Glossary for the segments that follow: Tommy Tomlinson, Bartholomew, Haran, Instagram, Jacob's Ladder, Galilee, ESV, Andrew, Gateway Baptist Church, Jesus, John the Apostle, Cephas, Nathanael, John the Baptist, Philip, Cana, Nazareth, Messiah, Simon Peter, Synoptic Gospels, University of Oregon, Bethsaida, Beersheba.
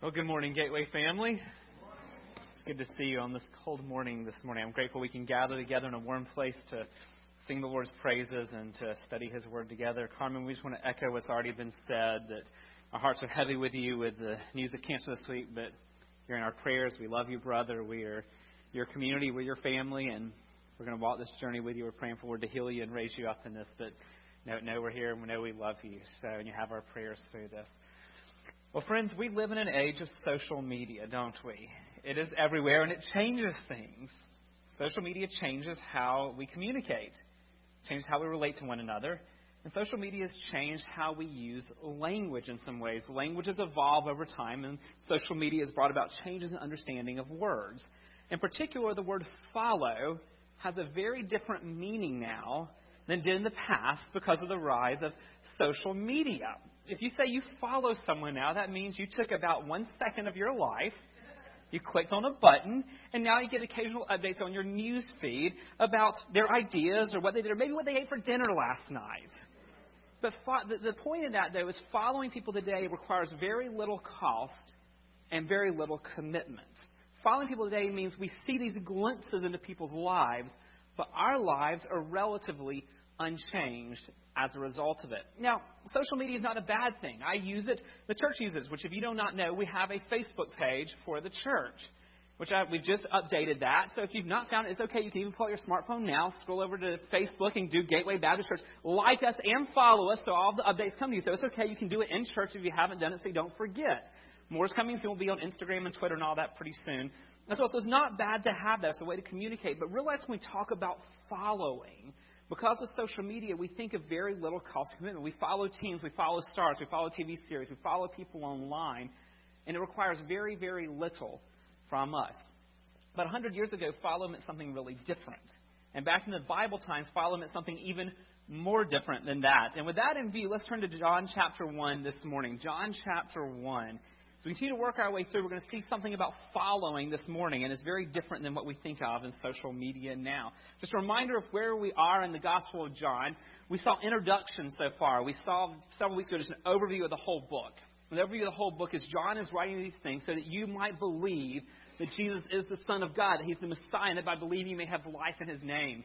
Well, good morning, Gateway family. It's good to see you on this cold morning this morning. I'm grateful we can gather together in a warm place to sing the Lord's praises and to study His Word together. Carmen, we just want to echo what's already been said, that our hearts are heavy with you with the news of cancer this week, but you're in our prayers. We love you, brother. We are your community. We're your family, and we're going to walk this journey with you. We're praying for the Lord to heal you and raise you up in this, but no, we're here, and we know we love you, so and you have our prayers through this. Well, friends, we live in an age of social media, don't we? It is everywhere, and it changes things. Social media changes how we communicate, changes how we relate to one another, and social media has changed how we use language in some ways. Languages evolve over time, and social media has brought about changes in understanding of words. In particular, the word follow has a very different meaning now than did in the past because of the rise of social media. If you say you follow someone now, that means you took about 1 second of your life, you clicked on a button, and now you get occasional updates on your news feed about their ideas or what they did or maybe what they ate for dinner last night. But the point of that, though, is following people today requires very little cost and very little commitment. Following people today means we see these glimpses into people's lives, but our lives are relatively unchanged as a result of it. Now, social media is not a bad thing. I use it. The church uses it, which if you do not know, we have a Facebook page for the church, which we've just updated that. So if you've not found it, it's okay. You can even pull out your smartphone now, scroll over to Facebook and do Gateway Baptist Church. Like us and follow us so all the updates come to you. So it's okay. You can do it in church if you haven't done it so you don't forget. More's coming soon. We'll be on Instagram and Twitter and all that pretty soon. And so it's not bad to have that. It's a way to communicate. But realize when we talk about following, because of social media, we think of very little cost commitment. We follow teams, we follow stars, we follow TV series, we follow people online, and it requires very, very little from us. But 100 years ago, follow meant something really different. And back in the Bible times, follow meant something even more different than that. And with that in view, let's turn to John chapter 1 this morning. John chapter 1. As we continue to work our way through, we're going to see something about following this morning, and it's very different than what we think of in social media now. Just a reminder of where we are in the Gospel of John. We saw introduction so far. We saw several weeks ago just an overview of the whole book. And the overview of the whole book is John is writing these things so that you might believe that Jesus is the Son of God, that He's the Messiah, and that by believing you may have life in His name.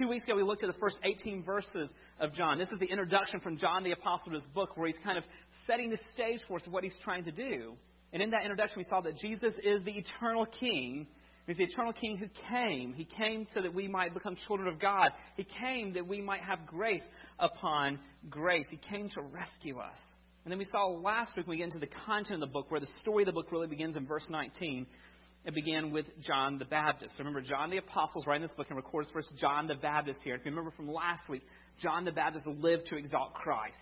2 weeks ago, we looked at the first 18 verses of John. This is the introduction from John the Apostle to his book where he's kind of setting the stage for us of what he's trying to do. And in that introduction, we saw that Jesus is the eternal King. He's the eternal King who came. He came so that we might become children of God. He came that we might have grace upon grace. He came to rescue us. And then we saw last week, when we get into the content of the book, where the story of the book really begins in verse 19. It began with John the Baptist. Remember, John the Apostle is writing this book and records first John the Baptist here. If you remember from last week, John the Baptist lived to exalt Christ.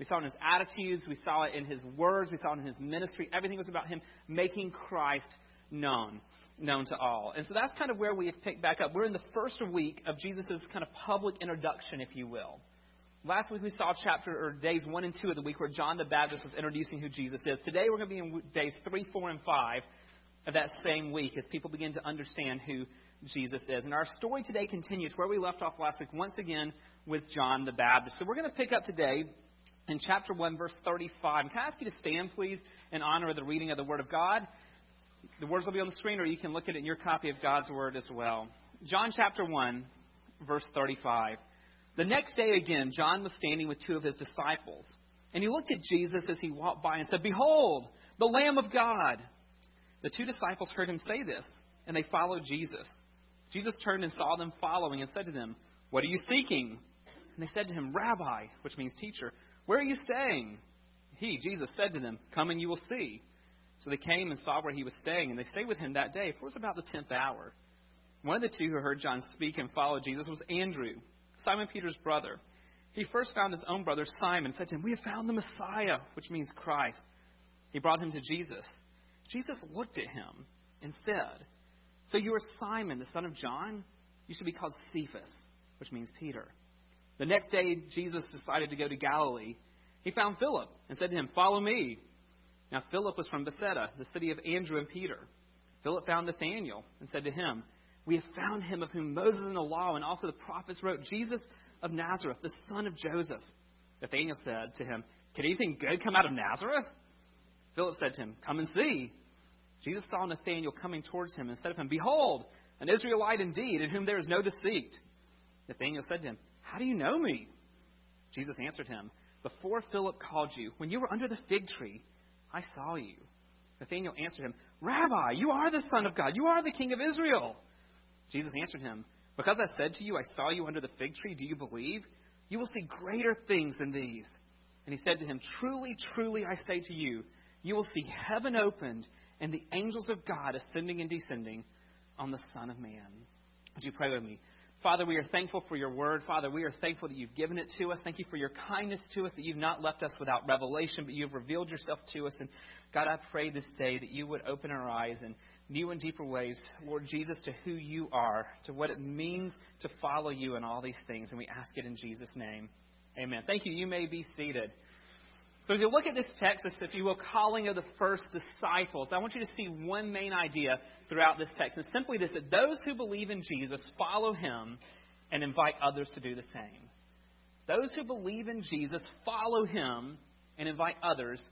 We saw it in his attitudes. We saw it in his words. We saw it in his ministry. Everything was about him making Christ known to all. And so that's kind of where we have picked back up. We're in the first week of Jesus' kind of public introduction, if you will. Last week we saw days 1 and 2 of the week where John the Baptist was introducing who Jesus is. Today we're going to be in days 3, 4, and 5. Of that same week as people begin to understand who Jesus is. And our story today continues where we left off last week, once again with John the Baptist. So we're going to pick up today in chapter 1, verse 35. Can I ask you to stand, please, in honor of the reading of the Word of God? The words will be on the screen, or you can look at it in your copy of God's Word as well. John chapter 1, verse 35. The next day again, John was standing with two of his disciples. And he looked at Jesus as he walked by and said, "Behold, the Lamb of God." The two disciples heard him say this, and they followed Jesus. Jesus turned and saw them following and said to them, "What are you seeking?" And they said to him, "Rabbi," which means teacher, "where are you staying?" He, Jesus, said to them, "Come and you will see." So they came and saw where he was staying, and they stayed with him that day, for it was about the 10th hour. One of the two who heard John speak and followed Jesus was Andrew, Simon Peter's brother. He first found his own brother Simon and said to him, "We have found the Messiah," which means Christ. He brought him to Jesus. Jesus looked at him and said, "So you are Simon, the son of John? You should be called Cephas," which means Peter. The next day, Jesus decided to go to Galilee. He found Philip and said to him, "Follow me." Now, Philip was from Bethsaida, the city of Andrew and Peter. Philip found Nathanael and said to him, "We have found him of whom Moses and the law and also the prophets wrote, Jesus of Nazareth, the son of Joseph." Nathanael said to him, "Can anything good come out of Nazareth?" Philip said to him, "Come and see." Jesus saw Nathanael coming towards him and said of him, "Behold, an Israelite indeed, in whom there is no deceit." Nathanael said to him, "How do you know me?" Jesus answered him, "Before Philip called you, when you were under the fig tree, I saw you." Nathanael answered him, "Rabbi, you are the Son of God. You are the King of Israel." Jesus answered him, "Because I said to you, I saw you under the fig tree, do you believe? You will see greater things than these." And he said to him, "Truly, truly, I say to you, you will see heaven opened and the angels of God ascending and descending on the Son of Man." Would you pray with me? Father, we are thankful for your word. Father, we are thankful that you've given it to us. Thank you for your kindness to us, that you've not left us without revelation, but you've revealed yourself to us. And God, I pray this day that you would open our eyes in new and deeper ways, Lord Jesus, to who you are, to what it means to follow you in all these things. And we ask it in Jesus' name. Amen. Thank you. You may be seated. So as you look at this text, this, if you will, calling of the first disciples, I want you to see one main idea throughout this text. It's simply this, that those who believe in Jesus follow him and invite others to do the same. Those who believe in Jesus follow him and invite others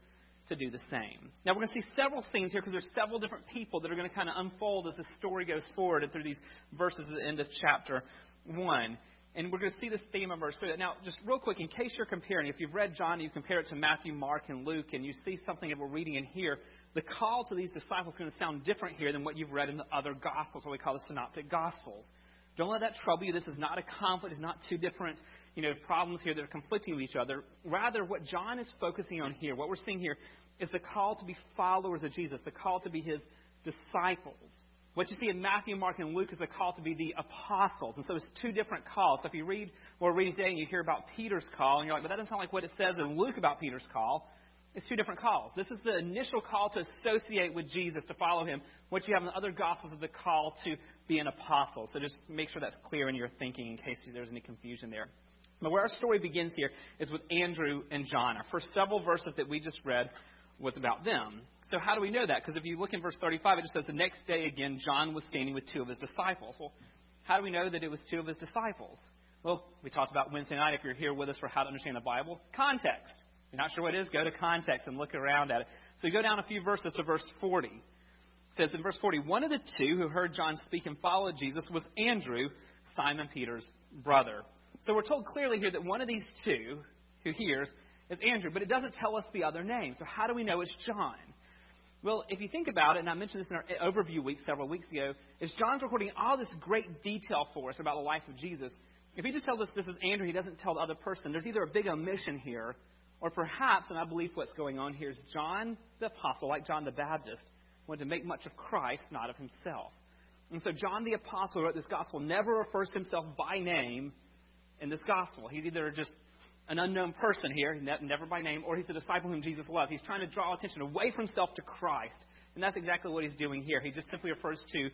to do the same. Now, we're going to see several things here because there's several different people that are going to kind of unfold as the story goes forward and through these verses at the end of chapter 1. And we're going to see this theme emerge through it. Now, just real quick, in case you're comparing, if you've read John, you compare it to Matthew, Mark, and Luke, and you see something that we're reading in here, the call to these disciples is going to sound different here than what you've read in the other Gospels, what we call the Synoptic Gospels. Don't let that trouble you. This is not a conflict. It's not two different, problems here that are conflicting with each other. Rather, what John is focusing on here, what we're seeing here, is the call to be followers of Jesus, the call to be his disciples. What you see in Matthew, Mark, and Luke is a call to be the apostles. And so it's two different calls. So if you read what we're reading today and you hear about Peter's call, and you're like, but that doesn't sound like what it says in Luke about Peter's call. It's two different calls. This is the initial call to associate with Jesus, to follow him. What you have in the other Gospels is the call to be an apostle. So just make sure that's clear in your thinking in case there's any confusion there. But where our story begins here is with Andrew and John. Our first several verses that we just read was about them. So how do we know that? Because if you look in verse 35, it just says, the next day again, John was standing with two of his disciples. Well, how do we know that it was two of his disciples? Well, we talked about Wednesday night, if you're here with us, for how to understand the Bible. Context. If you're not sure what it is, go to context and look around at it. So you go down a few verses to verse 40. It says in verse 40, one of the two who heard John speak and followed Jesus was Andrew, Simon Peter's brother. So we're told clearly here that one of these two who hears is Andrew, but it doesn't tell us the other name. So how do we know it's John? Well, if you think about it, and I mentioned this in our overview week several weeks ago, is John's recording all this great detail for us about the life of Jesus. If he just tells us this is Andrew, he doesn't tell the other person. There's either a big omission here, or perhaps, and I believe what's going on here, is John the Apostle, like John the Baptist, wanted to make much of Christ, not of himself. And so John the Apostle, who wrote this gospel, never refers to himself by name in this gospel. He's either just an unknown person here, never by name, or he's a disciple whom Jesus loved. He's trying to draw attention away from himself to Christ. And that's exactly what he's doing here. He just simply refers to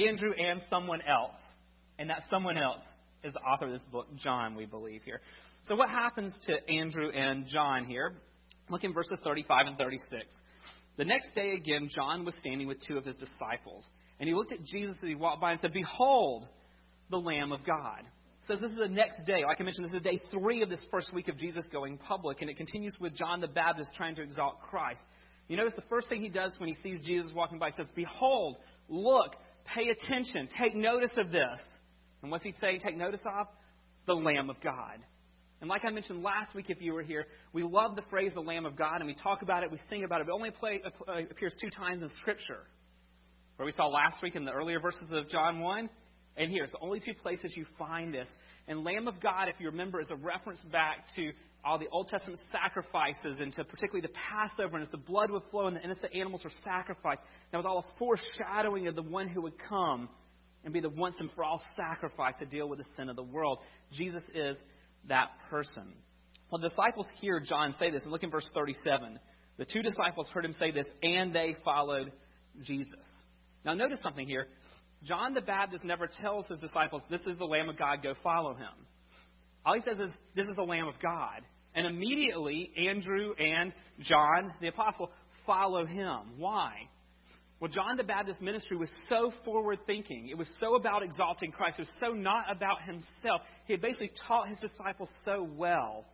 Andrew and someone else. And that someone else is the author of this book, John, we believe here. So what happens to Andrew and John here? Look in verses 35 and 36. The next day again, John was standing with two of his disciples. And he looked at Jesus as he walked by and said, "Behold, the Lamb of God." So this is the next day. Like I mentioned, this is day 3 of this first week of Jesus going public, and it continues with John the Baptist trying to exalt Christ. You notice the first thing he does when he sees Jesus walking by, he says, "Behold, look, pay attention, take notice of this." And what's he saying take notice of? The Lamb of God. And like I mentioned last week, if you were here, we love the phrase the Lamb of God, and we talk about it, we sing about it, but it only appears 2 times in Scripture. Where we saw last week in the earlier verses of John 1, and here's the only 2 places you find this. And Lamb of God, if you remember, is a reference back to all the Old Testament sacrifices and to particularly the Passover. And as the blood would flow and the innocent animals were sacrificed, that was all a foreshadowing of the one who would come and be the once and for all sacrifice to deal with the sin of the world. Jesus is that person. Well, the disciples hear John say this. And look in verse 37. The 2 disciples heard him say this, and they followed Jesus. Now, notice something here. John the Baptist never tells his disciples, this is the Lamb of God, go follow him. All he says is, this is the Lamb of God. And immediately, Andrew and John, the Apostle, follow him. Why? Well, John the Baptist's ministry was so forward-thinking. It was so about exalting Christ. It was so not about himself. He had basically taught his disciples so well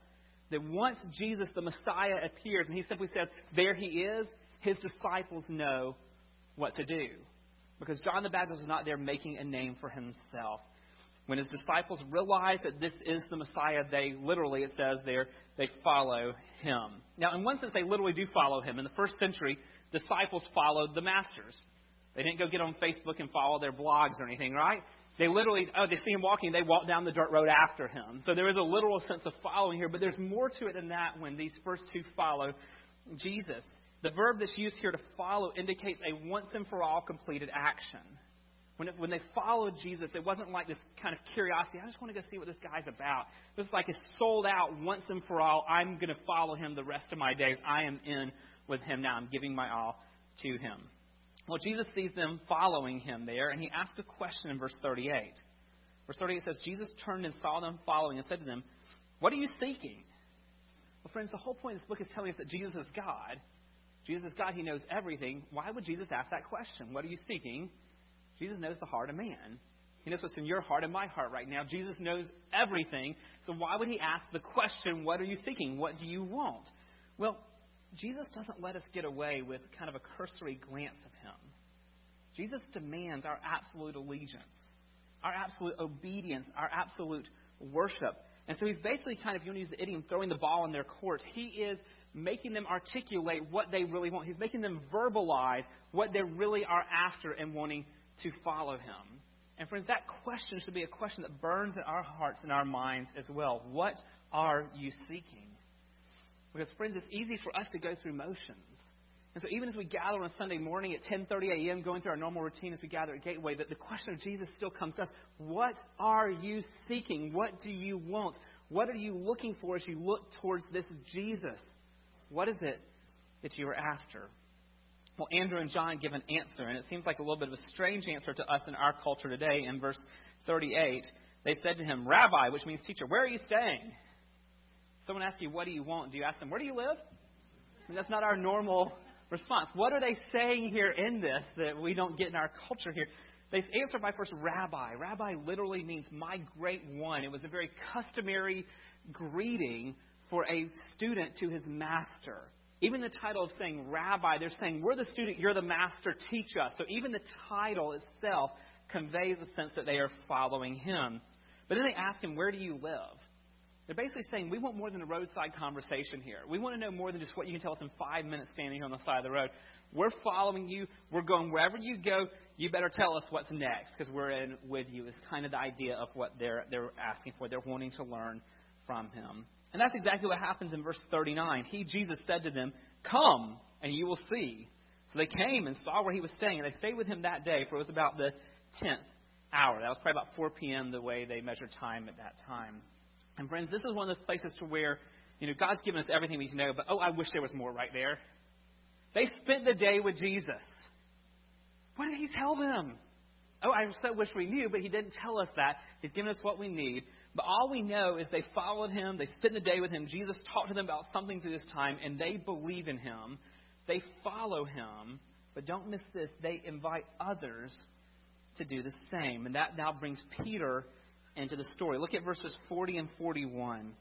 that once Jesus, the Messiah, appears and he simply says, there he is, his disciples know what to do. Because John the Baptist was not there making a name for himself. When his disciples realize that this is the Messiah, they literally, it says there, they follow him. Now, in one sense, they literally do follow him. In the first century, disciples followed the masters. They didn't go get on Facebook and follow their blogs or anything, right? They literally, they see him walking, they walk down the dirt road after him. So there is a literal sense of following here, but there's more to it than that when these first two follow Jesus. The verb that's used here to follow indicates a once and for all completed action. When they followed Jesus, it wasn't like this kind of curiosity. I just want to go see what this guy's about. This is like a sold out once and for all. I'm going to follow him the rest of my days. I am in with him now. I'm giving my all to him. Well, Jesus sees them following him there, and he asks a question in verse 38. Verse 38 says, Jesus turned and saw them following and said to them, "What are you seeking?" Well, friends, the whole point of this book is telling us that Jesus is God. Jesus is God. He knows everything. Why would Jesus ask that question? What are you seeking? Jesus knows the heart of man. He knows what's in your heart and my heart right now. Jesus knows everything. So why would he ask the question, what are you seeking? What do you want? Well, Jesus doesn't let us get away with kind of a cursory glance of him. Jesus demands our absolute allegiance, our absolute obedience, our absolute worship. And so he's basically kind of, you want to use the idiom, throwing the ball in their court. He is making them articulate what they really want. He's making them verbalize what they really are after and wanting to follow him. And friends, that question should be a question that burns in our hearts and our minds as well. What are you seeking? Because, friends, it's easy for us to go through motions. And so even as we gather on Sunday morning at 10:30 a.m., going through our normal routine as we gather at Gateway, that the question of Jesus still comes to us. What are you seeking? What do you want? What are you looking for as you look towards this Jesus? What is it that you are after? Well, Andrew and John give an answer, and it seems like a little bit of a strange answer to us in our culture today. In verse 38, they said to him, "Rabbi," which means teacher, "where are you staying?" Someone asks you, what do you want? Do you ask them, where do you live? I mean, that's not our normal response. What are they saying here in this that we don't get in our culture here? They answer by first, Rabbi. Rabbi literally means my great one. It was a very customary greeting for a student to his master. Even the title of saying Rabbi, they're saying, we're the student, you're the master, teach us. So even the title itself conveys a sense that they are following him. But then they ask him, where do you live? They're basically saying, we want more than a roadside conversation here. We want to know more than just what you can tell us in 5 minutes standing here on the side of the road. We're following you. We're going wherever you go. You better tell us what's next because we're in with you is kind of the idea of what they're asking for. They're wanting to learn from him. And that's exactly what happens in verse 39. He, Jesus, said to them, "Come and you will see." So they came and saw where he was staying, and they stayed with him that day, for it was about the 10th hour. That was probably about 4 p.m. the way they measured time at that time. And friends, this is one of those places to where, you know, God's given us everything we know, but, oh, I wish there was more right there. They spent the day with Jesus. Why didn't he tell them? Oh, I so wish we knew, but he didn't tell us that. He's given us what we need. But all we know is they followed him. They spent the day with him. Jesus talked to them about something through this time, and they believe in him. They follow him. But don't miss this. They invite others to do the same. And that now brings Peter into the story. Look at verses 40 and 41.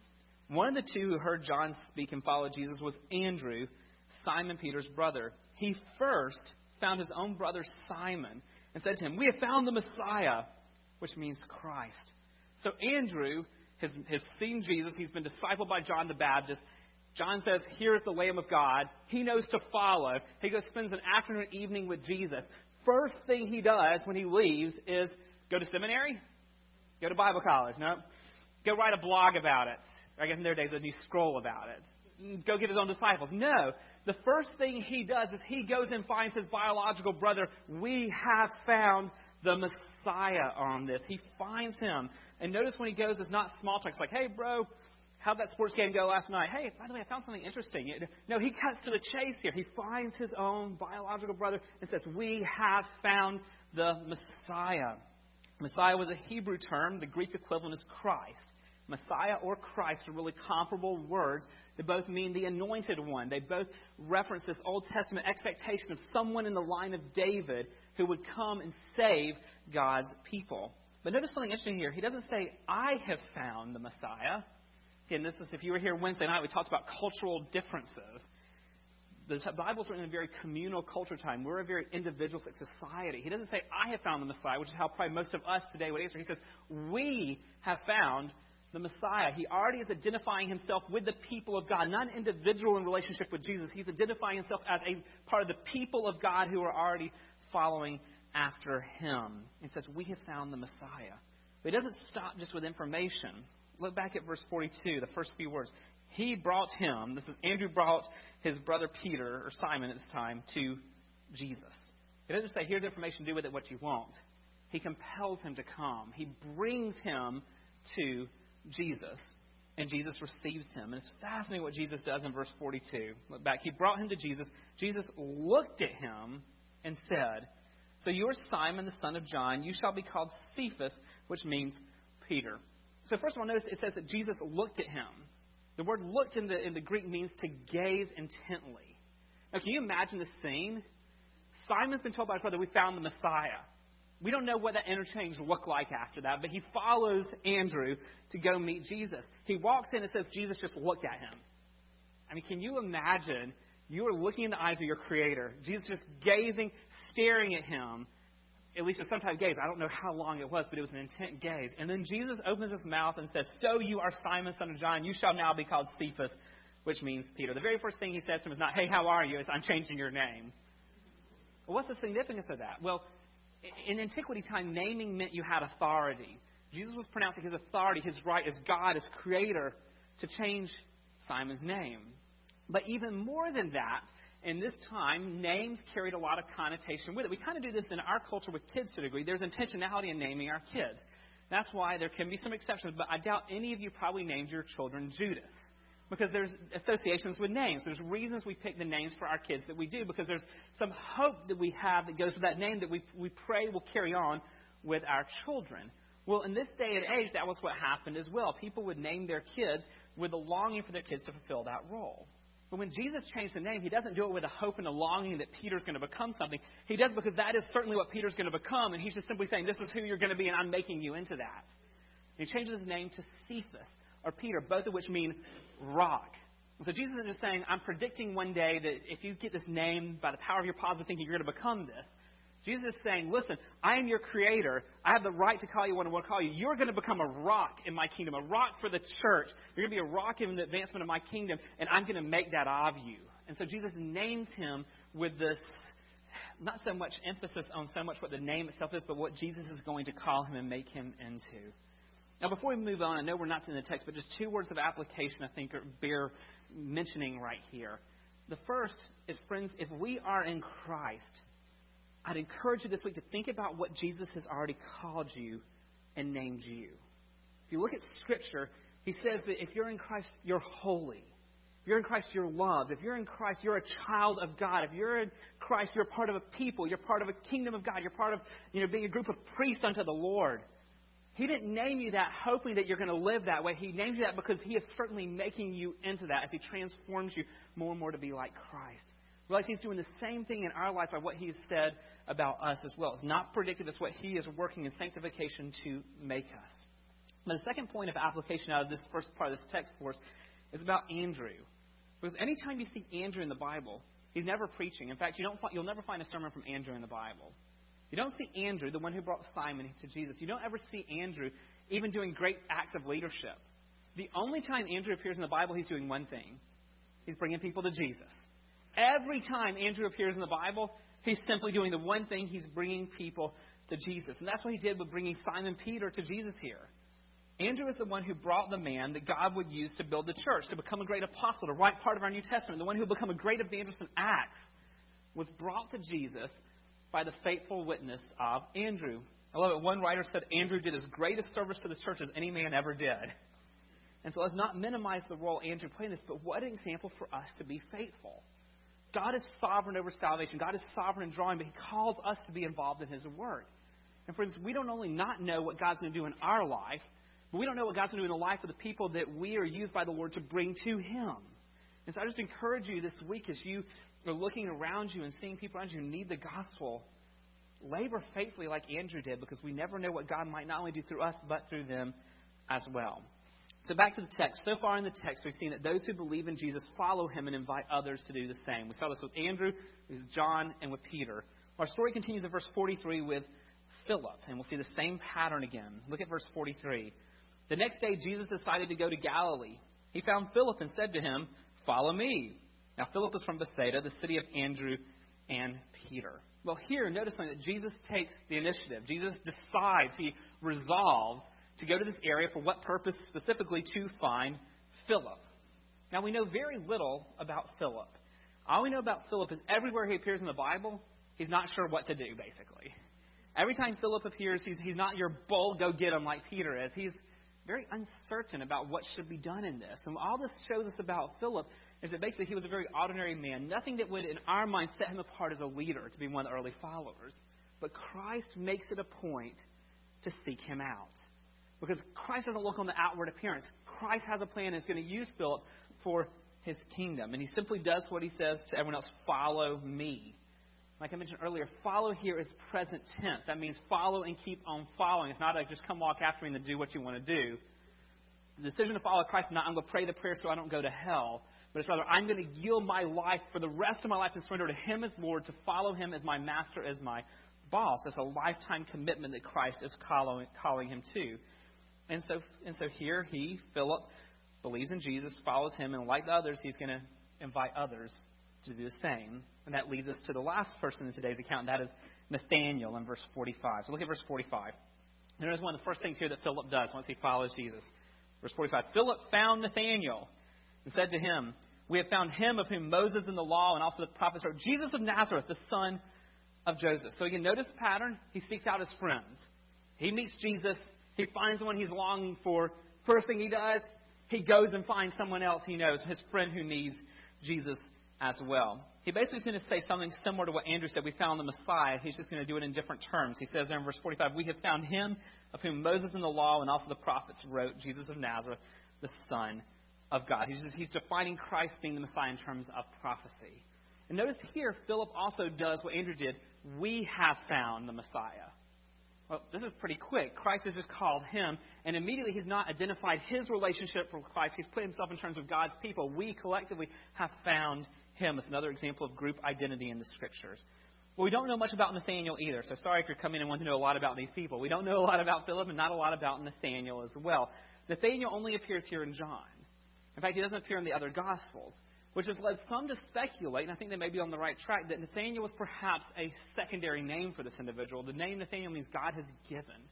One of the two who heard John speak and followed Jesus was Andrew, Simon Peter's brother. He first found his own brother Simon and said to him, "We have found the Messiah," which means Christ. So Andrew has seen Jesus. He's been discipled by John the Baptist. John says, "Here is the Lamb of God." He knows to follow. He goes, spends an afternoon, evening with Jesus. First thing he does when he leaves is go to seminary. Go to Bible college. No. Go write a blog about it. I guess in their days, a new scroll about it. Go get his own disciples. No. The first thing he does is he goes and finds his biological brother. We have found the Messiah on this. He finds him. And notice when he goes, it's not small talk. It's like, "Hey, bro, how'd that sports game go last night? Hey, by the way, I found something interesting." No, he cuts to the chase here. He finds his own biological brother and says, "We have found the Messiah." Messiah was a Hebrew term. The Greek equivalent is Christ. Messiah or Christ are really comparable words. They both mean the anointed one. They both reference this Old Testament expectation of someone in the line of David who would come and save God's people. But notice something interesting here. He doesn't say, "I have found the Messiah." Again, this is if you were here Wednesday night, we talked about cultural differences. The Bible's written in a very communal culture time. We're a very individualistic society. He doesn't say, I have found the Messiah, which is how probably most of us today would answer. He says, we have found the Messiah. He already is identifying himself with the people of God. Not an individual in relationship with Jesus. He's identifying himself as a part of the people of God who are already following after him. He says, we have found the Messiah. But he doesn't stop just with information. Look back at verse 42, the first few words. He brought him, this is Andrew brought his brother Peter, or Simon at this time, to Jesus. He doesn't say, here's information, do with it what you want. He compels him to come. He brings him to Jesus, and Jesus receives him. And it's fascinating what Jesus does in verse 42. Look back. He brought him to Jesus. Jesus looked at him and said, so you are Simon, the son of John. You shall be called Cephas, which means Peter. So first of all, notice it says that Jesus looked at him. The word looked in the Greek means to gaze intently. Now, can you imagine the scene? Simon's been told by his brother, we found the Messiah. We don't know what that interchange looked like after that, but he follows Andrew to go meet Jesus. He walks in and says, Jesus just looked at him. I mean, can you imagine you are looking in the eyes of your Creator, Jesus just gazing, staring at him, at least in some type of gaze. I don't know how long it was, but it was an intent gaze. And then Jesus opens his mouth and says, so you are Simon, son of John. You shall now be called Cephas, which means Peter. The very first thing he says to him is not, hey, how are you? It's, I'm changing your name. Well, what's the significance of that? Well, in antiquity time, naming meant you had authority. Jesus was pronouncing his authority, his right as God, as Creator, to change Simon's name. But even more than that, in this time, names carried a lot of connotation with it. We kind of do this in our culture with kids to a degree. There's intentionality in naming our kids. That's why there can be some exceptions, but I doubt any of you probably named your children Judas because there's associations with names. There's reasons we pick the names for our kids that we do because there's some hope that we have that goes with that name that we pray will carry on with our children. Well, in this day and age, that was what happened as well. People would name their kids with a longing for their kids to fulfill that role. But when Jesus changed the name, he doesn't do it with a hope and a longing that Peter's going to become something. He does because that is certainly what Peter's going to become. And he's just simply saying, this is who you're going to be, and I'm making you into that. And he changes his name to Cephas or Peter, both of which mean rock. And so Jesus is just saying, I'm predicting one day that if you get this name by the power of your positive thinking, you're going to become this. Jesus is saying, listen, I am your Creator. I have the right to call you what I want to call you. You're going to become a rock in my kingdom, a rock for the church. You're going to be a rock in the advancement of my kingdom, and I'm going to make that of you. And so Jesus names him with this, not so much emphasis on so much what the name itself is, but what Jesus is going to call him and make him into. Now, before we move on, I know we're not in the text, but just two words of application I think are bear mentioning right here. The first is, friends, if we are in Christ, I'd encourage you this week to think about what Jesus has already called you and named you. If you look at Scripture, he says that if you're in Christ, you're holy. If you're in Christ, you're loved. If you're in Christ, you're a child of God. If you're in Christ, you're part of a people. You're part of a kingdom of God. You're part of, being a group of priests unto the Lord. He didn't name you that hoping that you're going to live that way. He named you that because he is certainly making you into that as he transforms you more and more to be like Christ. Realize he's doing the same thing in our life by what he's said about us as well. It's not predictive. It's what he is working in sanctification to make us. But the second point of application out of this first part of this text for us is about Andrew. Because anytime you see Andrew in the Bible, he's never preaching. In fact, you'll never find a sermon from Andrew in the Bible. You don't see Andrew, the one who brought Simon to Jesus. You don't ever see Andrew even doing great acts of leadership. The only time Andrew appears in the Bible, he's doing one thing. He's bringing people to Jesus. Every time Andrew appears in the Bible, he's simply doing the one thing. He's bringing people to Jesus. And that's what he did with bringing Simon Peter to Jesus here. Andrew is the one who brought the man that God would use to build the church, to become a great apostle, to write part of our New Testament. The one who would become a great evangelist in Acts was brought to Jesus by the faithful witness of Andrew. I love it. One writer said Andrew did as great a service to the church as any man ever did. And so let's not minimize the role Andrew played in this, but what an example for us to be faithful. God is sovereign over salvation. God is sovereign in drawing, but he calls us to be involved in his work. And friends, we don't only not know what God's going to do in our life, but we don't know what God's going to do in the life of the people that we are used by the Lord to bring to him. And so I just encourage you this week as you are looking around you and seeing people around you who need the gospel, labor faithfully like Andrew did, because we never know what God might not only do through us, but through them as well. So back to the text. So far in the text, we've seen that those who believe in Jesus follow him and invite others to do the same. We saw this with Andrew, with John, and with Peter. Our story continues in verse 43 with Philip, and we'll see the same pattern again. Look at verse 43. The next day, Jesus decided to go to Galilee. He found Philip and said to him, "Follow me." Now, Philip is from Bethsaida, the city of Andrew and Peter. Well, here, notice something, that Jesus takes the initiative. Jesus decides, he resolves to go to this area for what purpose specifically? To find Philip. Now, we know very little about Philip. All we know about Philip is everywhere he appears in the Bible, he's not sure what to do, basically. Every time Philip appears, he's not your bold go-get-him like Peter is. He's very uncertain about what should be done in this. And all this shows us about Philip is that basically he was a very ordinary man. Nothing that would, in our mind, set him apart as a leader to be one of the early followers. But Christ makes it a point to seek him out. Because Christ doesn't look on the outward appearance. Christ has a plan and is going to use Philip for his kingdom. And he simply does what he says to everyone else, "Follow me." Like I mentioned earlier, follow here is present tense. That means follow and keep on following. It's not like just come walk after me and do what you want to do. The decision to follow Christ is not I'm going to pray the prayer so I don't go to hell. But it's rather I'm going to yield my life for the rest of my life and surrender to him as Lord, to follow him as my master, as my boss. That's a lifetime commitment that Christ is calling him to. And so here he, Philip, believes in Jesus, follows him, and like the others, he's going to invite others to do the same. And that leads us to the last person in today's account, and that is Nathanael in verse 45. So look at verse 45. And there's one of the first things here that Philip does once he follows Jesus. Verse 45, Philip found Nathanael and said to him, "We have found him of whom Moses and the law and also the prophets wrote, Jesus of Nazareth, the son of Joseph." So you can notice the pattern. He seeks out his friends. He meets Jesus. He finds the one he's longing for. First thing he does, he goes and finds someone else he knows, his friend who needs Jesus as well. He basically is going to say something similar to what Andrew said. We found the Messiah. He's just going to do it in different terms. He says there in verse 45, "We have found him of whom Moses and the law and also the prophets wrote, Jesus of Nazareth, the son of God." He's defining Christ being the Messiah in terms of prophecy. And notice here, Philip also does what Andrew did. We have found the Messiah. Well, this is pretty quick. Christ has just called him, and immediately he's not identified his relationship with Christ. He's put himself in terms of God's people. We collectively have found him. It's another example of group identity in the Scriptures. Well, we don't know much about Nathanael either, so sorry if you're coming and want to know a lot about these people. We don't know a lot about Philip and not a lot about Nathanael as well. Nathanael only appears here in John. In fact, he doesn't appear in the other Gospels, which has led some to speculate, and I think they may be on the right track, that Nathanael was perhaps a secondary name for this individual. The name Nathanael means God has given.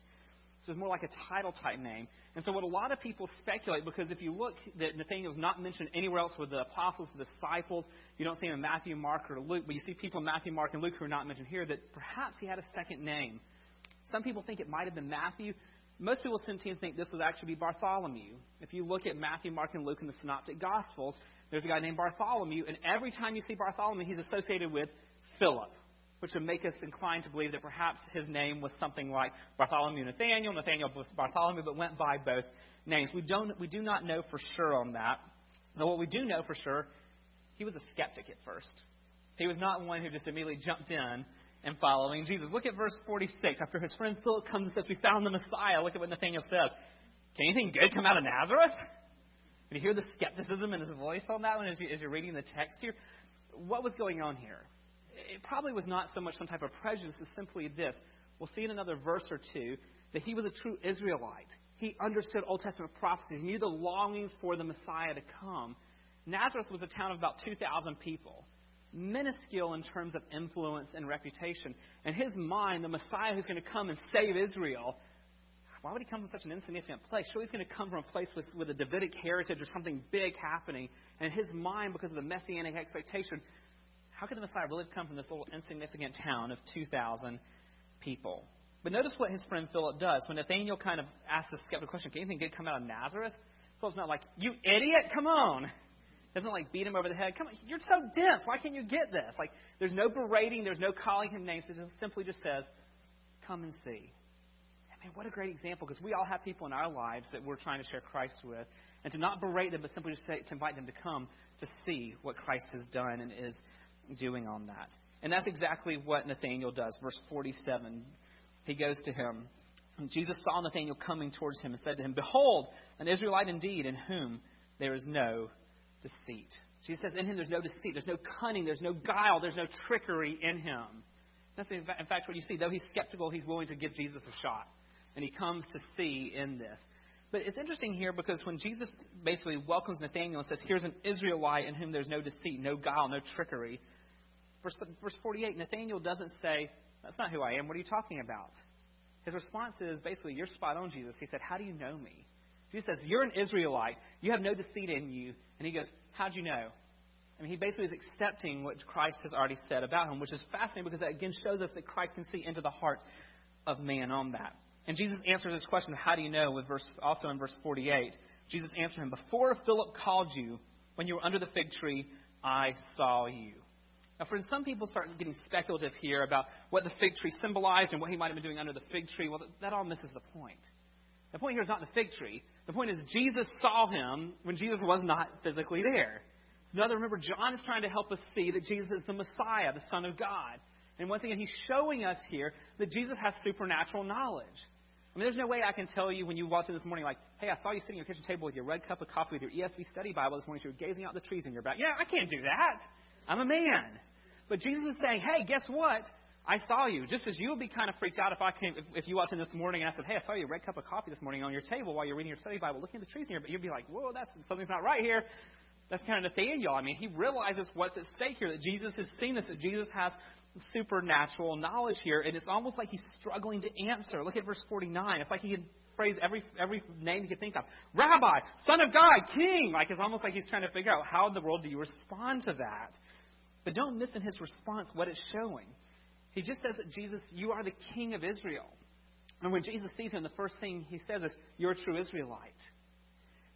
So it's more like a title-type name. And so what a lot of people speculate, because if you look, that Nathanael is not mentioned anywhere else with the apostles, the disciples. You don't see him in Matthew, Mark, or Luke, but you see people in Matthew, Mark, and Luke who are not mentioned here, that perhaps he had a second name. Some people think it might have been Matthew. Most people tend to think this would actually be Bartholomew. If you look at Matthew, Mark, and Luke in the Synoptic Gospels, there's a guy named Bartholomew, and every time you see Bartholomew, he's associated with Philip, which would make us inclined to believe that perhaps his name was something like Bartholomew Nathanael, Nathanael Bartholomew, but went by both names. We do not know for sure on that. Now, what we do know for sure, he was a skeptic at first. He was not one who just immediately jumped in and following Jesus. Look at verse 46. After his friend Philip comes and says, "We found the Messiah," look at what Nathanael says. "Can anything good come out of Nazareth?" Did you hear the skepticism in his voice on that one as you're reading the text here? What was going on here? It probably was not so much some type of prejudice as simply this. We'll see in another verse or two that he was a true Israelite. He understood Old Testament prophecy. He knew the longings for the Messiah to come. Nazareth was a town of about 2,000 people, minuscule in terms of influence and reputation. In his mind, the Messiah who's going to come and save Israel, why would he come from such an insignificant place? Surely he's going to come from a place with a Davidic heritage or something big happening. And in his mind, because of the messianic expectation, how could the Messiah really have come from this little insignificant town of 2,000 people? But notice what his friend Philip does. When Nathanael kind of asks the skeptical question, "Can anything good come out of Nazareth?" Philip's not like, "You idiot, come on." Doesn't like beat him over the head. "Come on, you're so dense. Why can't you get this?" Like, there's no berating. There's no calling him names. It simply just says, "Come and see." Man, what a great example, because we all have people in our lives that we're trying to share Christ with, and to not berate them, but simply just to invite them to come to see what Christ has done and is doing on that. And that's exactly what Nathanael does. Verse 47, he goes to him Jesus saw Nathanael coming towards him and said to him, "Behold, an Israelite indeed, in whom there is no deceit." Jesus says in him there's no deceit, there's no cunning, there's no guile, there's no trickery in him. That's in fact what you see. Though he's skeptical, he's willing to give Jesus a shot. And he comes to see in this. But it's interesting here because when Jesus basically welcomes Nathanael and says, "Here's an Israelite in whom there's no deceit, no guile, no trickery." Verse 48, Nathanael doesn't say, "That's not who I am. What are you talking about?" His response is basically, "You're spot on, Jesus." He said, "How do you know me?" Jesus says, "You're an Israelite. You have no deceit in you." And he goes, "How'd you know?" I mean, he basically is accepting what Christ has already said about him, which is fascinating because that again shows us that Christ can see into the heart of man on that. And Jesus answers this question, "How do you know?" with also in verse 48. Jesus answered him, "Before Philip called you, when you were under the fig tree, I saw you." Now, friends, some people start getting speculative here about what the fig tree symbolized and what he might have been doing under the fig tree. Well, that all misses the point. The point here is not the fig tree. The point is Jesus saw him when Jesus was not physically there. So now remember, John is trying to help us see that Jesus is the Messiah, the Son of God. And once again, he's showing us here that Jesus has supernatural knowledge. I mean, there's no way I can tell you when you walked in this morning like, "Hey, I saw you sitting at your kitchen table with your red cup of coffee with your ESV study Bible this morning. So you were gazing out the trees in your back." Yeah, I can't do that. I'm a man. But Jesus is saying, "Hey, guess what? I saw you." Just as you would be kind of freaked out if you walked in this morning and I said, "Hey, I saw you a red cup of coffee this morning on your table while you're reading your study Bible, looking at the trees in your back." You'd be like, "Whoa, something's not right here." That's kind of Nathanael. I mean, he realizes what's at stake here, that Jesus has seen this, that Jesus has supernatural knowledge here, and it's almost like he's struggling to answer. Look at verse 49. It's like he can phrase every name he could think of. Rabbi, Son of God, King. Like, it's almost like he's trying to figure out how in the world do you respond to that. But don't miss in his response what it's showing. He just says that Jesus, you are the King of Israel. And when Jesus sees him, the first thing he says is, "You're a true Israelite."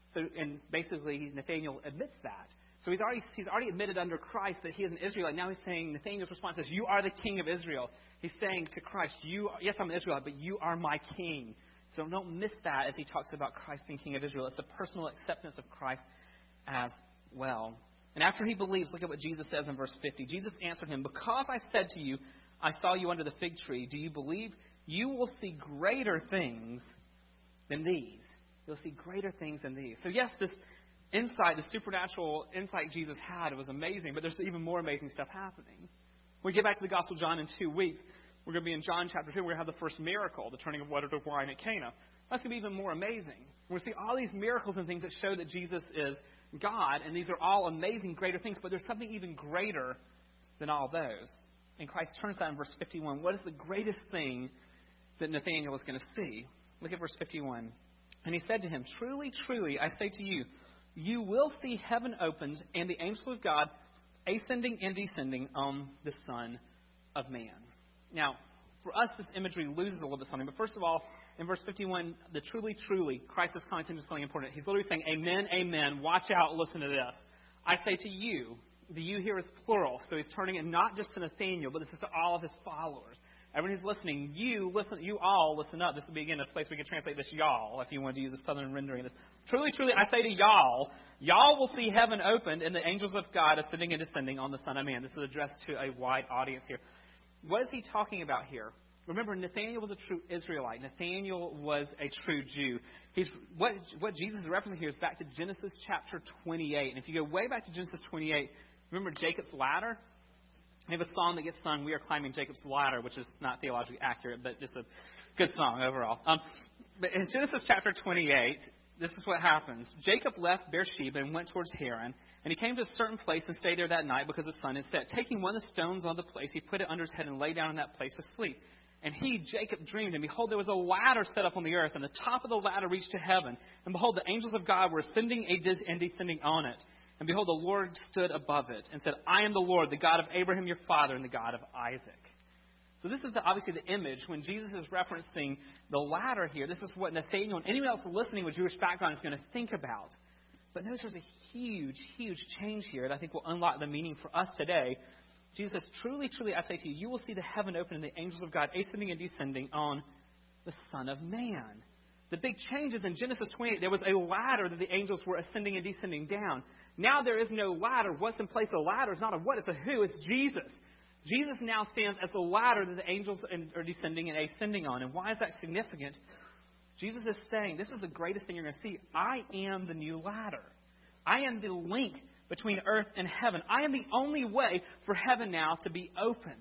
So, and basically Nathanael admits that. So he's already admitted under Christ that he is an Israelite. Now he's saying, Nathanael's response is, "You are the King of Israel." He's saying to Christ, yes, I'm an Israelite, but you are my King. So don't miss that as he talks about Christ being King of Israel. It's a personal acceptance of Christ as well. And after he believes, look at what Jesus says in verse 50. Jesus answered him, "Because I said to you, I saw you under the fig tree, do you believe? You will see greater things than these." You'll see greater things than these. So yes, this insight, the supernatural insight Jesus had, it was amazing, but there's even more amazing stuff happening. When we get back to the Gospel of John in 2 weeks, we're going to be in John chapter 2. We're going to have the first miracle, the turning of water to wine at Cana. That's going to be even more amazing. We're going to see all these miracles and things that show that Jesus is God, and these are all amazing, greater things, but there's something even greater than all those. And Christ turns that in verse 51. What is the greatest thing that Nathanael was going to see? Look at verse 51. And he said to him, "Truly, truly, I say to you, you will see heaven opened and the angel of God ascending and descending on the Son of Man." Now, for us, this imagery loses a little bit something. But first of all, in verse 51, the "truly, truly," Christ is commenting on something important. He's literally saying, "Amen, amen, watch out, listen to this. I say to you." The "you" here is plural. So he's turning it not just to Nathanael, but this is to all of his followers. Everyone who's listening, you listen. You all listen up. This would be, again, a place we could translate this "y'all" if you wanted to use a southern rendering of this. "Truly, truly, I say to y'all, y'all will see heaven opened and the angels of God ascending and descending on the Son of Man." This is addressed to a wide audience here. What is he talking about here? Remember, Nathanael was a true Israelite. Nathanael was a true Jew. What Jesus is referencing here is back to Genesis chapter 28. And if you go way back to Genesis 28, remember Jacob's Ladder? We have a song that gets sung, "We Are Climbing Jacob's Ladder," which is not theologically accurate, but just a good song overall. But in Genesis chapter 28, this is what happens. Jacob left Beersheba and went towards Haran, and he came to a certain place and stayed there that night because the sun had set. Taking one of the stones on the place, he put it under his head and lay down in that place to sleep. And he, Jacob, dreamed, and behold, there was a ladder set up on the earth, and the top of the ladder reached to heaven. And behold, the angels of God were ascending and descending on it. And behold, the Lord stood above it and said, "I am the Lord, the God of Abraham your father, and the God of Isaac." So this is obviously the image when Jesus is referencing the ladder here. This is what Nathanael and anyone else listening with Jewish background is going to think about. But notice there's a huge, huge change here that I think will unlock the meaning for us today. Jesus says, "Truly, truly, I say to you, you will see the heaven open and the angels of God ascending and descending on the Son of Man." The big change is in Genesis 28, there was a ladder that the angels were ascending and descending down. Now there is no ladder. What's in place of a ladder is not a what, it's a who, it's Jesus. Jesus now stands at the ladder that the angels are descending and ascending on. And why is that significant? Jesus is saying, this is the greatest thing you're going to see. I am the new ladder. I am the link between earth and heaven. I am the only way for heaven now to be opened.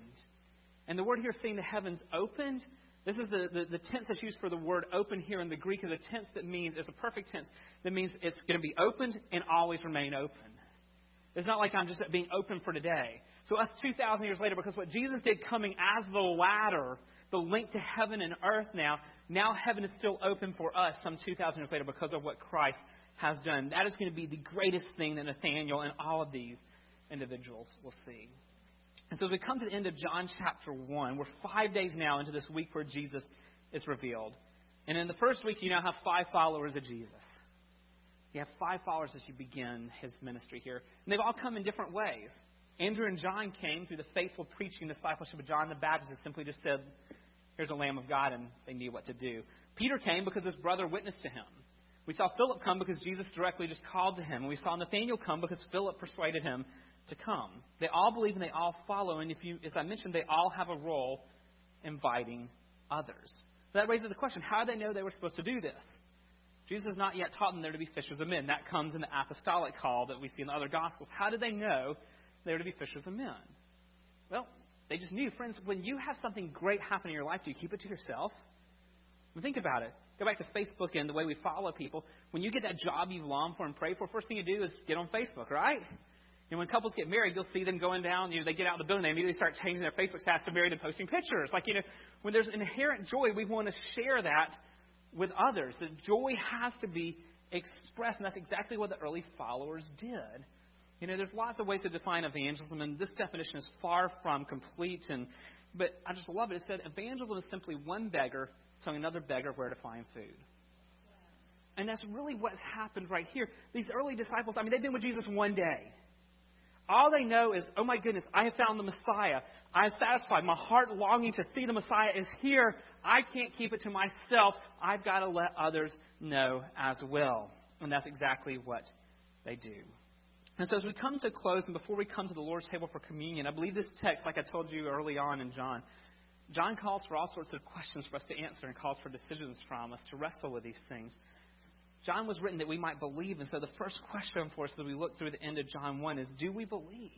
And the word here, seeing the heavens opened, this is the tense that's used for the word open here in the Greek, is a tense that means, it's a perfect tense, that means it's going to be opened and always remain open. It's not like I'm just being open for today. So us 2,000 years later, because what Jesus did coming as the ladder, the link to heaven and earth now heaven is still open for us some 2,000 years later because of what Christ has done. That is going to be the greatest thing that Nathanael and all of these individuals will see. And so as we come to the end of John chapter 1, we're 5 days now into this week where Jesus is revealed. And in the first week, you now have 5 followers of Jesus. You have 5 followers as you begin his ministry here. And they've all come in different ways. Andrew and John came through the faithful preaching and discipleship of John the Baptist, who simply just said, here's the Lamb of God, and they knew what to do. Peter came because his brother witnessed to him. We saw Philip come because Jesus directly just called to him. And we saw Nathanael come because Philip persuaded him to come. They all believe and they all follow. And as I mentioned, they all have a role inviting others. So that raises the question, how do they know they were supposed to do this? Jesus has not yet taught them they're to be fishers of men. That comes in the apostolic call that we see in the other Gospels. How did they know they were to be fishers of men? Well, they just knew. Friends, when you have something great happen in your life, do you keep it to yourself? I mean, think about it. Go back to Facebook and the way we follow people. When you get that job you've longed for and prayed for, first thing you do is get on Facebook, right? And when couples get married, you'll see them going down. You know, they get out of the building. They immediately start changing their Facebook status to married and posting pictures. Like, you know, when there's inherent joy, we want to share that with others. The joy has to be expressed, and that's exactly what the early followers did. You know, there's lots of ways to define evangelism, and this definition is far from complete. But I just love it. It said evangelism is simply one beggar telling another beggar where to find food. And that's really what's happened right here. These early disciples, I mean, they've been with Jesus one day. All they know is, oh my goodness, I have found the Messiah. I am satisfied. My heart longing to see the Messiah is here. I can't keep it to myself. I've got to let others know as well. And that's exactly what they do. And so as we come to a close, and before we come to the Lord's table for communion, I believe this text, like I told you early on in John calls for all sorts of questions for us to answer and calls for decisions from us to wrestle with these things. John was written that we might believe. And so the first question for us as we look through the end of John 1 is, do we believe?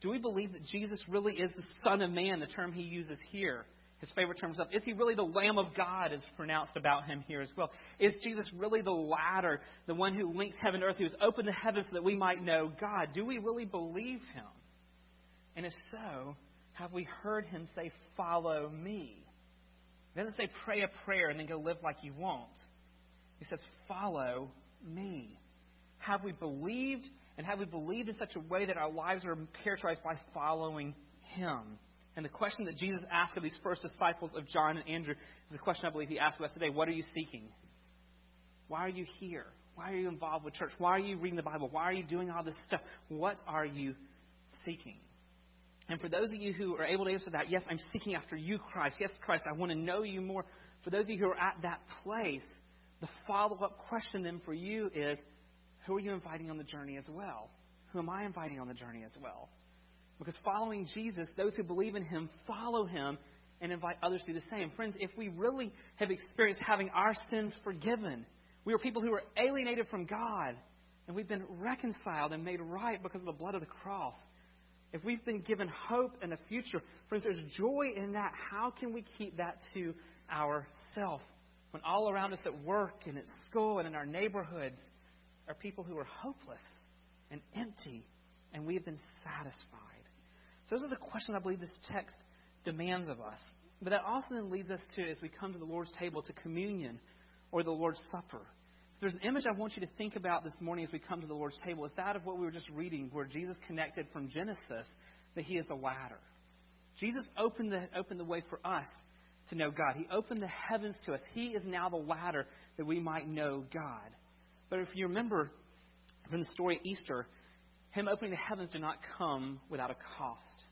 Do we believe that Jesus really is the Son of Man, the term he uses here? His favorite term is up. Is he really the Lamb of God, as pronounced about him here as well? Is Jesus really the ladder, the one who links heaven and earth, who has opened the heavens so that we might know God? Do we really believe him? And if so, have we heard him say, follow me? He doesn't say pray a prayer and then go live like you want. He says, follow me. Have we believed? And have we believed in such a way that our lives are characterized by following him? And the question that Jesus asked of these first disciples of John and Andrew is a question I believe he asked us today. What are you seeking? Why are you here? Why are you involved with church? Why are you reading the Bible? Why are you doing all this stuff? What are you seeking? And for those of you who are able to answer that, yes, I'm seeking after you, Christ. Yes, Christ, I want to know you more. For those of you who are at that place, the follow-up question then for you is, who are you inviting on the journey as well? Who am I inviting on the journey as well? Because following Jesus, those who believe in him, follow him and invite others to do the same. Friends, if we really have experienced having our sins forgiven, we are people who are alienated from God, and we've been reconciled and made right because of the blood of the cross. If we've been given hope and a future, friends, there's joy in that. How can we keep that to ourselves when all around us at work and at school and in our neighborhoods are people who are hopeless and empty, and we have been satisfied? So those are the questions I believe this text demands of us. But that also then leads us to, as we come to the Lord's table, to communion or the Lord's Supper. If there's an image I want you to think about this morning as we come to the Lord's table, it's that of what we were just reading, where Jesus connected from Genesis that he is the ladder. Jesus opened the way for us to know God. He opened the heavens to us. He is now the ladder that we might know God. But if you remember from the story at Easter, him opening the heavens did not come without a cost.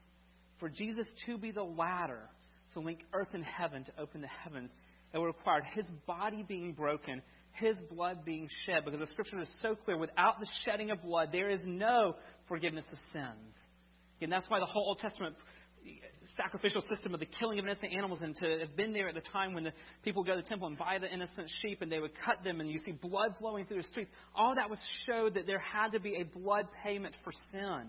For Jesus to be the ladder to link earth and heaven, to open the heavens, it required his body being broken, his blood being shed, because the scripture is so clear, without the shedding of blood, there is no forgiveness of sins. And that's why the whole Old Testament sacrificial system of the killing of innocent animals, and to have been there at the time when the people would go to the temple and buy the innocent sheep and they would cut them and you see blood flowing through the streets. All that was showed that there had to be a blood payment for sin.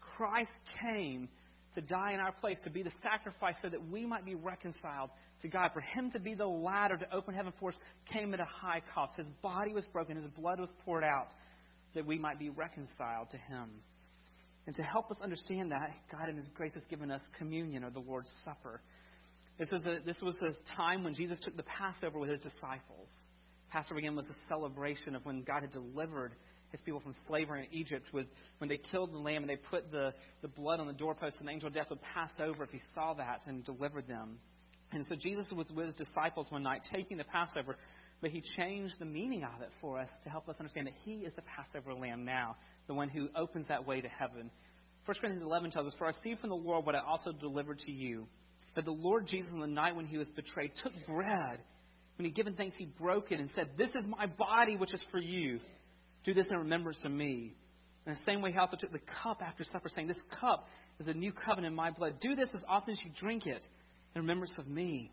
Christ came to die in our place, to be the sacrifice so that we might be reconciled to God. For him to be the ladder to open heaven for us came at a high cost. His body was broken, his blood was poured out that we might be reconciled to him. And to help us understand that, God in his grace has given us communion, or the Lord's Supper. This was a time when Jesus took the Passover with his disciples. Passover, again, was a celebration of when God had delivered his people from slavery in Egypt, when they killed the lamb and they put the blood on the doorpost, and the angel of death would pass over if he saw that and delivered them. And so Jesus was with his disciples one night taking the Passover, but he changed the meaning of it for us to help us understand that he is the Passover lamb now, the one who opens that way to heaven. 1 Corinthians 11 tells us, "For I received from the Lord what I also delivered to you, that the Lord Jesus on the night when he was betrayed took bread. When he'd given thanks, he broke it and said, 'This is my body which is for you. Do this in remembrance of me.' In the same way, he also took the cup after supper, saying, 'This cup is a new covenant in my blood. Do this as often as you drink it in remembrance of me.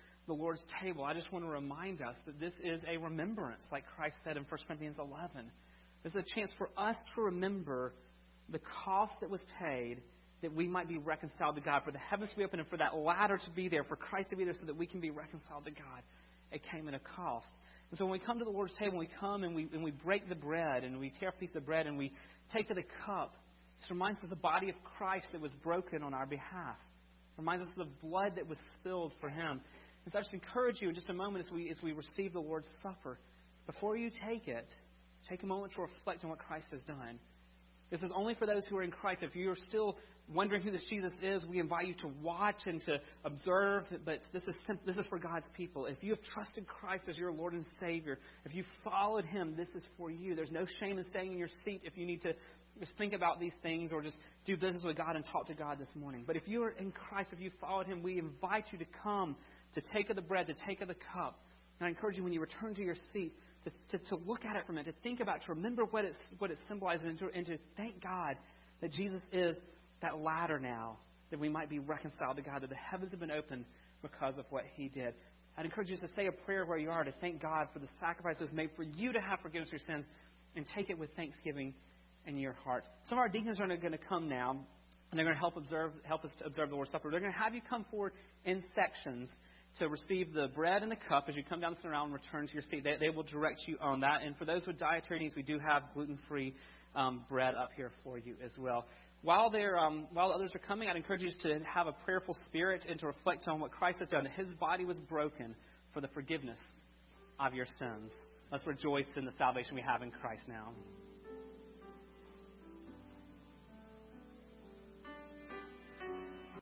the Lord's table, I just want to remind us that this is a remembrance, like Christ said in 1 Corinthians 11. This is a chance for us to remember the cost that was paid that we might be reconciled to God, for the heavens to be open and for that ladder to be there, for Christ to be there so that we can be reconciled to God. It came at a cost. And so when we come to the Lord's table, when we come and we break the bread and we tear a piece of bread and we take to the cup, this reminds us of the body of Christ that was broken on our behalf. It reminds us of the blood that was spilled for him. And so I just encourage you in just a moment as we receive the Lord's Supper, before you take it, take a moment to reflect on what Christ has done. This is only for those who are in Christ. If you're still wondering who this Jesus is, we invite you to watch and to observe. But this is for God's people. If you have trusted Christ as your Lord and Savior, if you followed him, this is for you. There's no shame in staying in your seat if you need to just think about these things or just do business with God and talk to God this morning. But if you are in Christ, if you followed him, we invite you to come, to take of the bread, to take of the cup. And I encourage you when you return to your seat, to look at it for a minute, to think about it, to remember what it symbolizes, and to thank God that Jesus is that ladder now, that we might be reconciled to God, that the heavens have been opened because of what he did. I'd encourage you to say a prayer where you are, to thank God for the sacrifice that was made for you to have forgiveness of your sins, and take it with thanksgiving in your heart. Some of our deacons are going to come now, and they're going to help us to observe the Lord's Supper. They're going to have you come forward in sections to receive the bread and the cup as you come down the center aisle and return to your seat. They will direct you on that. And for those with dietary needs, we do have gluten-free bread up here for you as well. While others are coming, I'd encourage you to have a prayerful spirit and to reflect on what Christ has done. His body was broken for the forgiveness of your sins. Let's rejoice in the salvation we have in Christ now.